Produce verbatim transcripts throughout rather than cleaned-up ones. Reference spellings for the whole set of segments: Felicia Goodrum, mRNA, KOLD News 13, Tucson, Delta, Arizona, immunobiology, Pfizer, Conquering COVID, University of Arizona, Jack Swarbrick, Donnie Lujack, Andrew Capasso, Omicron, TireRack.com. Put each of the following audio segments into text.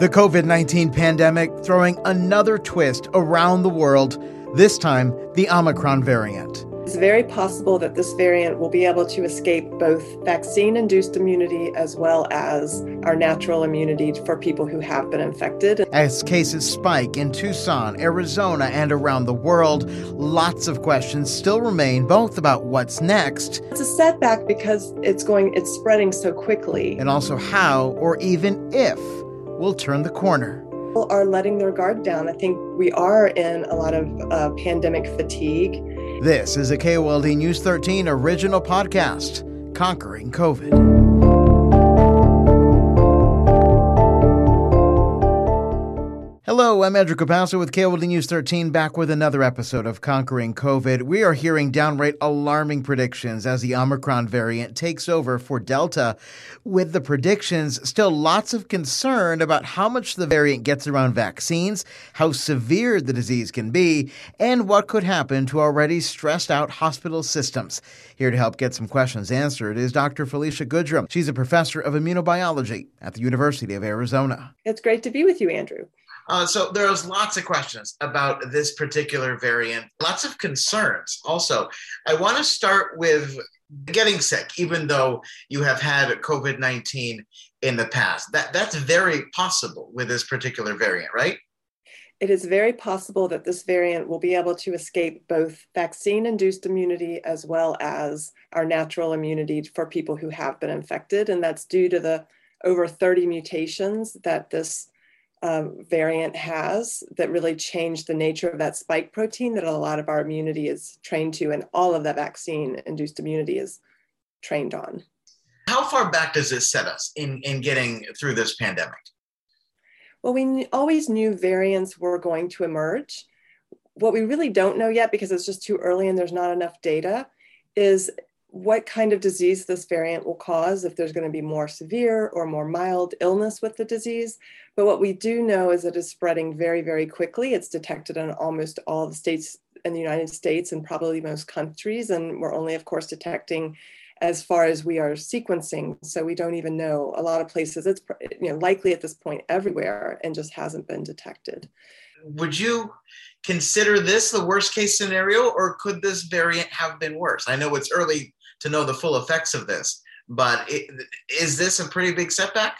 The COVID nineteen pandemic throwing another twist around the world, this time the Omicron variant. It's very possible that this variant will be able to escape both vaccine-induced immunity as well as our natural immunity for people who have been infected. As cases spike in Tucson, Arizona, and around the world, lots of questions still remain, both about what's next. It's a setback because it's going, it's spreading so quickly. And also how, or even if, we'll turn the corner. People are letting their guard down. I think we are in a lot of uh, pandemic fatigue. This is a K O L D News thirteen original podcast, Conquering COVID. Hello, I'm Andrew Capasso with K O L D News thirteen, back with another episode of Conquering COVID. We are hearing downright alarming predictions as the Omicron variant takes over for Delta. With the predictions, still lots of concern about how much the variant gets around vaccines, how severe the disease can be, and what could happen to already stressed out hospital systems. Here to help get some questions answered is Doctor Felicia Goodrum. She's a professor of immunobiology at the University of Arizona. It's great to be with you, Andrew. Uh, so there's lots of questions about this particular variant, lots of concerns also. I want to start with getting sick, even though you have had COVID nineteen in the past. That, that's very possible with this particular variant, right? It is very possible that this variant will be able to escape both vaccine-induced immunity as well as our natural immunity for people who have been infected. And that's due to the over thirty mutations that this Uh, variant has that really changed the nature of that spike protein that a lot of our immunity is trained to, and all of that vaccine-induced immunity is trained on. How far back does this set us in, in getting through this pandemic? Well, we kn- always knew variants were going to emerge. What we really don't know yet, because it's just too early and there's not enough data, is what kind of disease this variant will cause, if there's going to be more severe or more mild illness with the disease. But what we do know is it is spreading very, very quickly. It's detected in almost all the states in the United States and probably most countries. And we're only, of course, detecting as far as we are sequencing. So we don't even know a lot of places. It's, you know, likely at this point everywhere and just hasn't been detected. Would you consider this the worst case scenario, or could this variant have been worse? I know it's early to know the full effects of this, but it, is this a pretty big setback?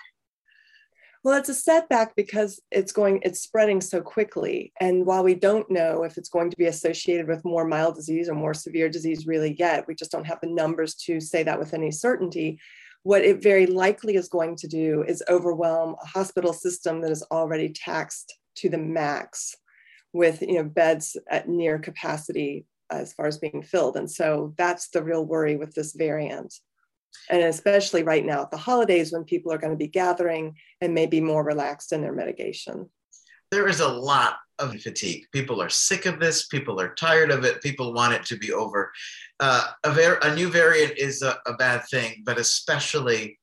Well, it's a setback because it's going, it's spreading so quickly. And while we don't know if it's going to be associated with more mild disease or more severe disease really yet, we just don't have the numbers to say that with any certainty. What it very likely is going to do is overwhelm a hospital system that is already taxed to the max with, you know, beds at near capacity as far as being filled. And so that's the real worry with this variant. And especially right now at the holidays when people are going to be gathering and maybe more relaxed in their mitigation. There is a lot of fatigue. People are sick of this. People are tired of it. People want it to be over. Uh, a, ver- a new variant is a, a bad thing, but especially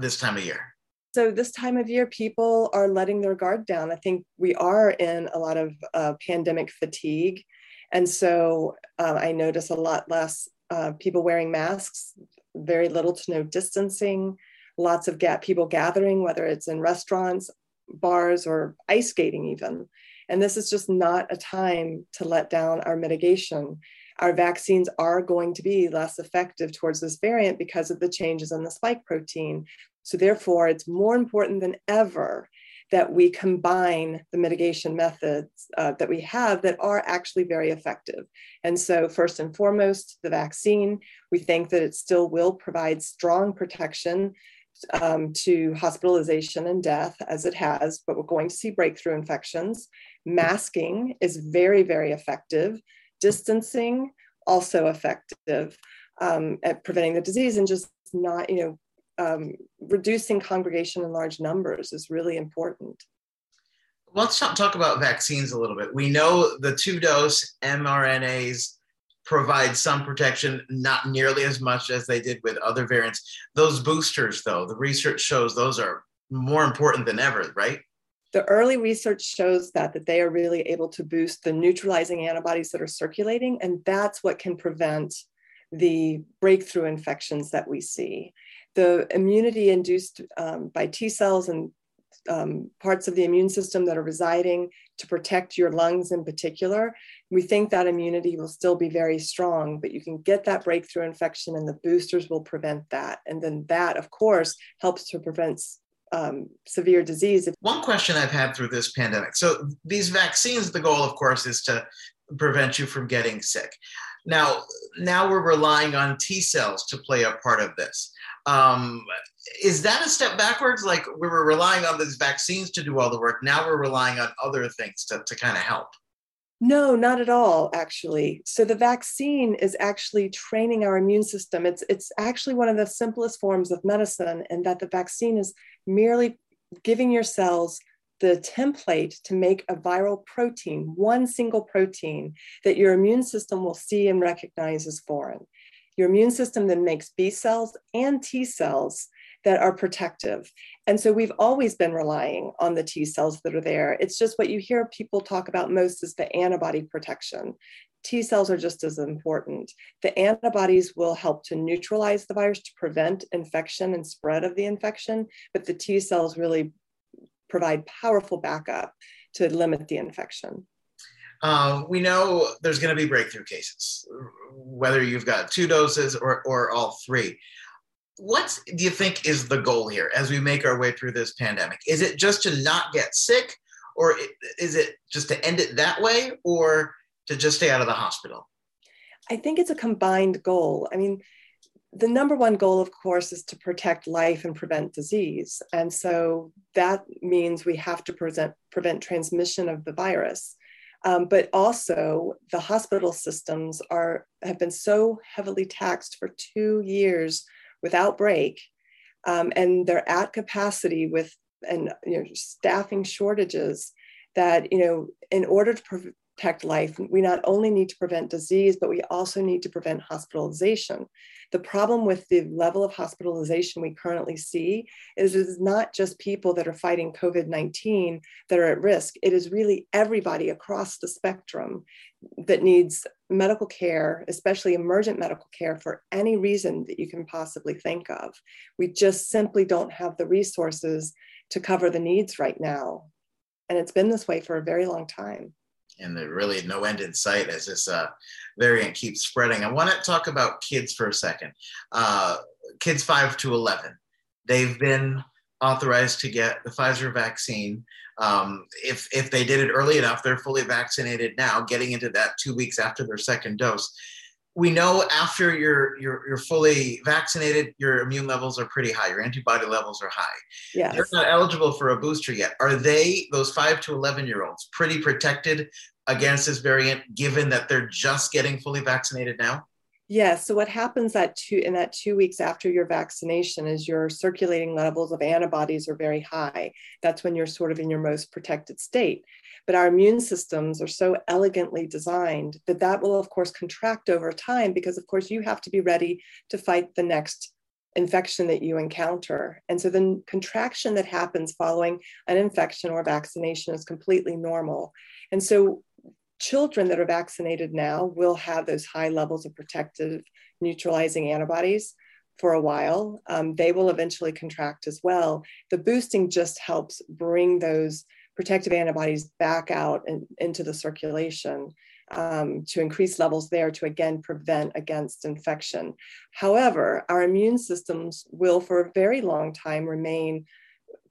this time of year. So this time of year, people are letting their guard down. I think we are in a lot of uh, pandemic fatigue. And so uh, I notice a lot less uh, people wearing masks, very little to no distancing, lots of ga- people gathering, whether it's in restaurants, bars, or ice skating even. And this is just not a time to let down our mitigation. Our vaccines are going to be less effective towards this variant because of the changes in the spike protein. So therefore, it's more important than ever that we combine the mitigation methods uh, that we have that are actually very effective. And so first and foremost, the vaccine, we think that it still will provide strong protection um, to hospitalization and death as it has, but we're going to see breakthrough infections. Masking is very, very effective. Distancing, also effective um, at preventing the disease, and just not, you know, Um, reducing congregation in large numbers is really important. Let's talk about vaccines a little bit. We know the two-dose M R N As provide some protection, not nearly as much as they did with other variants. Those boosters, though, the research shows those are more important than ever, right? The early research shows that, that they are really able to boost the neutralizing antibodies that are circulating, and that's what can prevent the breakthrough infections that we see. The immunity induced um, by T cells and um, parts of the immune system that are residing to protect your lungs in particular, we think that immunity will still be very strong, but you can get that breakthrough infection and the boosters will prevent that. And then that, of course, helps to prevent Um, severe disease. One question I've had through this pandemic. So these vaccines, the goal, of course, is to prevent you from getting sick. Now, now we're relying on T cells to play a part of this. Um, is that a step backwards? Like we were relying on these vaccines to do all the work. Now we're relying on other things to, to kind of help. No, not at all, actually. So the vaccine is actually training our immune system. It's, it's actually one of the simplest forms of medicine, and that the vaccine is merely giving your cells the template to make a viral protein, one single protein that your immune system will see and recognize as foreign. Your immune system then makes B cells and T cells that are protective. And so we've always been relying on the T cells that are there. It's just what you hear people talk about most is the antibody protection. T cells are just as important. The antibodies will help to neutralize the virus to prevent infection and spread of the infection, but the T cells really provide powerful backup to limit the infection. Uh, we know there's going to be breakthrough cases, whether you've got two doses or, or all three. What do you think is the goal here as we make our way through this pandemic? Is it just to not get sick, or is it just to end it that way, or to just stay out of the hospital? I think it's a combined goal. I mean, the number one goal, of course, is to protect life and prevent disease. And so that means we have to present, prevent transmission of the virus. Um, but also the hospital systems are have been so heavily taxed for two years without break, um, and they're at capacity with and you know, staffing shortages that, you know, in order to protect life, we not only need to prevent disease, but we also need to prevent hospitalization. The problem with the level of hospitalization we currently see is it's not just people that are fighting covid nineteen that are at risk. It is really everybody across the spectrum that needs medical care, especially emergent medical care, for any reason that you can possibly think of. We just simply don't have the resources to cover the needs right now. And it's been this way for a very long time. And there's really no end in sight as this uh, variant keeps spreading. I want to talk about kids for a second. Uh, kids five to eleven, they've been authorized to get the Pfizer vaccine. Um, if, if they did it early enough, they're fully vaccinated now, getting into that two weeks after their second dose. We know after you're, you're, you're fully vaccinated, your immune levels are pretty high, your antibody levels are high. Yes. They're not eligible for a booster yet. Are they, those five to eleven year olds, pretty protected against this variant, given that they're just getting fully vaccinated now? Yes. Yeah, so what happens that two, in that two weeks after your vaccination is your circulating levels of antibodies are very high. That's when you're sort of in your most protected state. But our immune systems are so elegantly designed that that will, of course, contract over time because, of course, you have to be ready to fight the next infection that you encounter. And so the contraction that happens following an infection or vaccination is completely normal. And so children that are vaccinated now will have those high levels of protective neutralizing antibodies for a while. Um, they will eventually contract as well. The boosting just helps bring those protective antibodies back out and into the circulation um, to increase levels there to again prevent against infection. However, our immune systems will for a very long time remain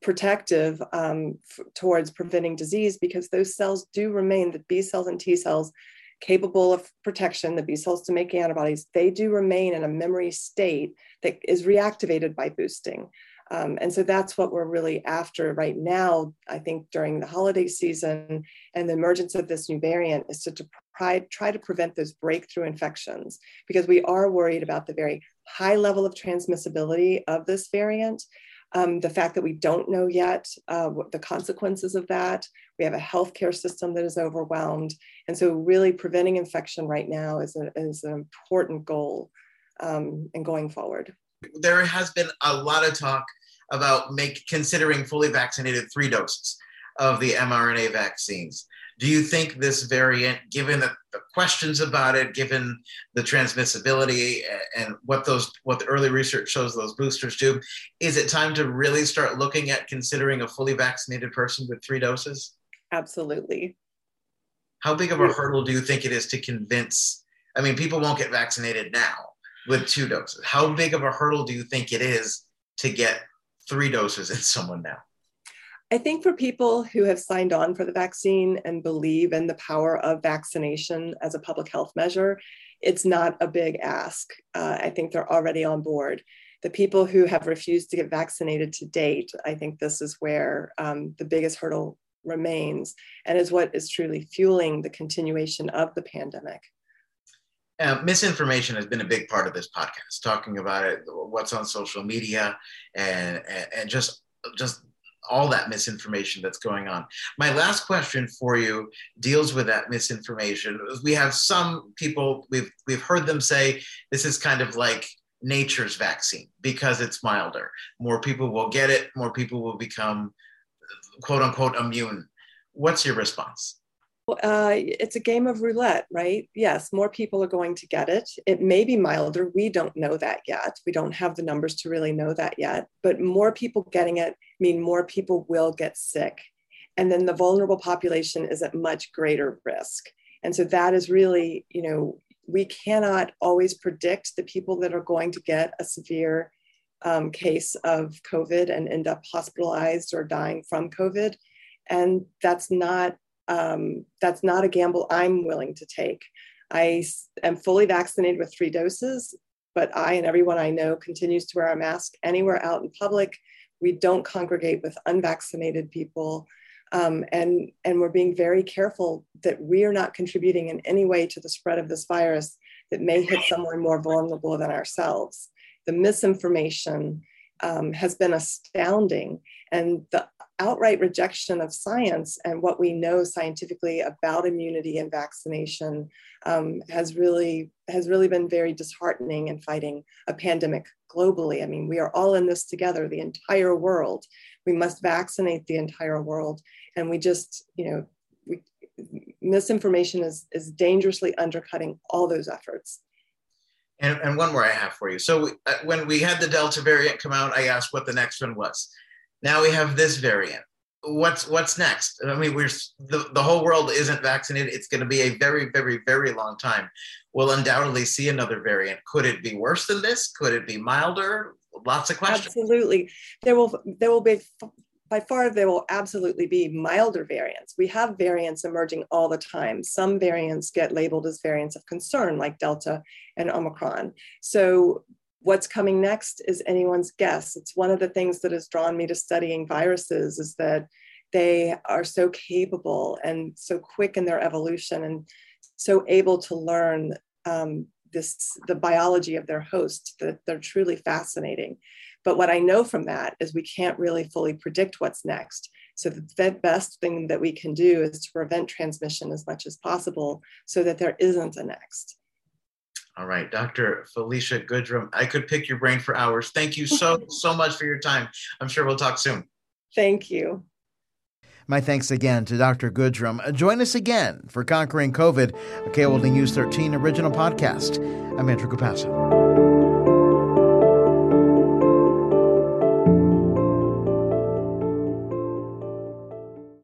protective um, f- towards preventing disease because those cells do remain, the B cells and T cells capable of protection, the B cells to make antibodies, they do remain in a memory state that is reactivated by boosting. Um, and so that's what we're really after right now, I think during the holiday season and the emergence of this new variant is to deprive, try to prevent those breakthrough infections because we are worried about the very high level of transmissibility of this variant. Um, the fact that we don't know yet uh, what the consequences of that. We have a healthcare system that is overwhelmed. And so really preventing infection right now is, a, is an important goal um, in going forward. There has been a lot of talk about make, considering fully vaccinated three doses of the mRNA vaccines. Do you think this variant, given the, the questions about it, given the transmissibility and what those what the early research shows those boosters do, is it time to really start looking at considering a fully vaccinated person with three doses? Absolutely. How big of a hurdle do you think it is to convince? I mean, people won't get vaccinated now with two doses. How big of a hurdle do you think it is to get three doses in someone now? I think for people who have signed on for the vaccine and believe in the power of vaccination as a public health measure, it's not a big ask. Uh, I think they're already on board. The people who have refused to get vaccinated to date, I think this is where um, the biggest hurdle remains and is what is truly fueling the continuation of the pandemic. Uh, misinformation has been a big part of this podcast, talking about it, what's on social media, and, and, and just, just all that misinformation that's going on. My last question for you deals with that misinformation. We have some people, we've, we've heard them say, this is kind of like nature's vaccine because it's milder. More people will get it, more people will become quote unquote immune. What's your response? Uh, it's a game of roulette, right? Yes, more people are going to get it. It may be milder. We don't know that yet. We don't have the numbers to really know that yet. But more people getting it mean more people will get sick. And then the vulnerable population is at much greater risk. And so that is really, you know, we cannot always predict the people that are going to get a severe um, case of COVID and end up hospitalized or dying from COVID. And that's not Um, that's not a gamble I'm willing to take. I am fully vaccinated with three doses, but I and everyone I know continues to wear a mask anywhere out in public. We don't congregate with unvaccinated people. Um, and, and we're being very careful that we are not contributing in any way to the spread of this virus that may hit someone more vulnerable than ourselves. The misinformation um, has been astounding. And the outright rejection of science and what we know scientifically about immunity and vaccination um, has really has really been very disheartening in fighting a pandemic globally. I mean, we are all in this together, the entire world. We must vaccinate the entire world. And we just, you know, we, misinformation is, is dangerously undercutting all those efforts. And, and one more I have for you. So we, uh, when we had the Delta variant come out, I asked what the next one was. Now we have this variant. What's what's next? I mean, we're the, the whole world isn't vaccinated. It's going to be a very, very, very long time. We'll undoubtedly see another variant. Could it be worse than this? Could it be milder? Lots of questions. Absolutely. There will there will be, by far, there will absolutely be milder variants. We have variants emerging all the time. Some variants get labeled as variants of concern, like Delta and Omicron. So what's coming next is anyone's guess. It's one of the things that has drawn me to studying viruses is that they are so capable and so quick in their evolution and so able to learn um, this the biology of their host, that they're truly fascinating. But what I know from that is we can't really fully predict what's next. So the best thing that we can do is to prevent transmission as much as possible so that there isn't a next. All right, Doctor Felicia Goodrum, I could pick your brain for hours. Thank you so, so much for your time. I'm sure we'll talk soon. Thank you. My thanks again to Doctor Goodrum. Join us again for Conquering COVID, a K O L D News thirteen original podcast. I'm Andrew Capasso.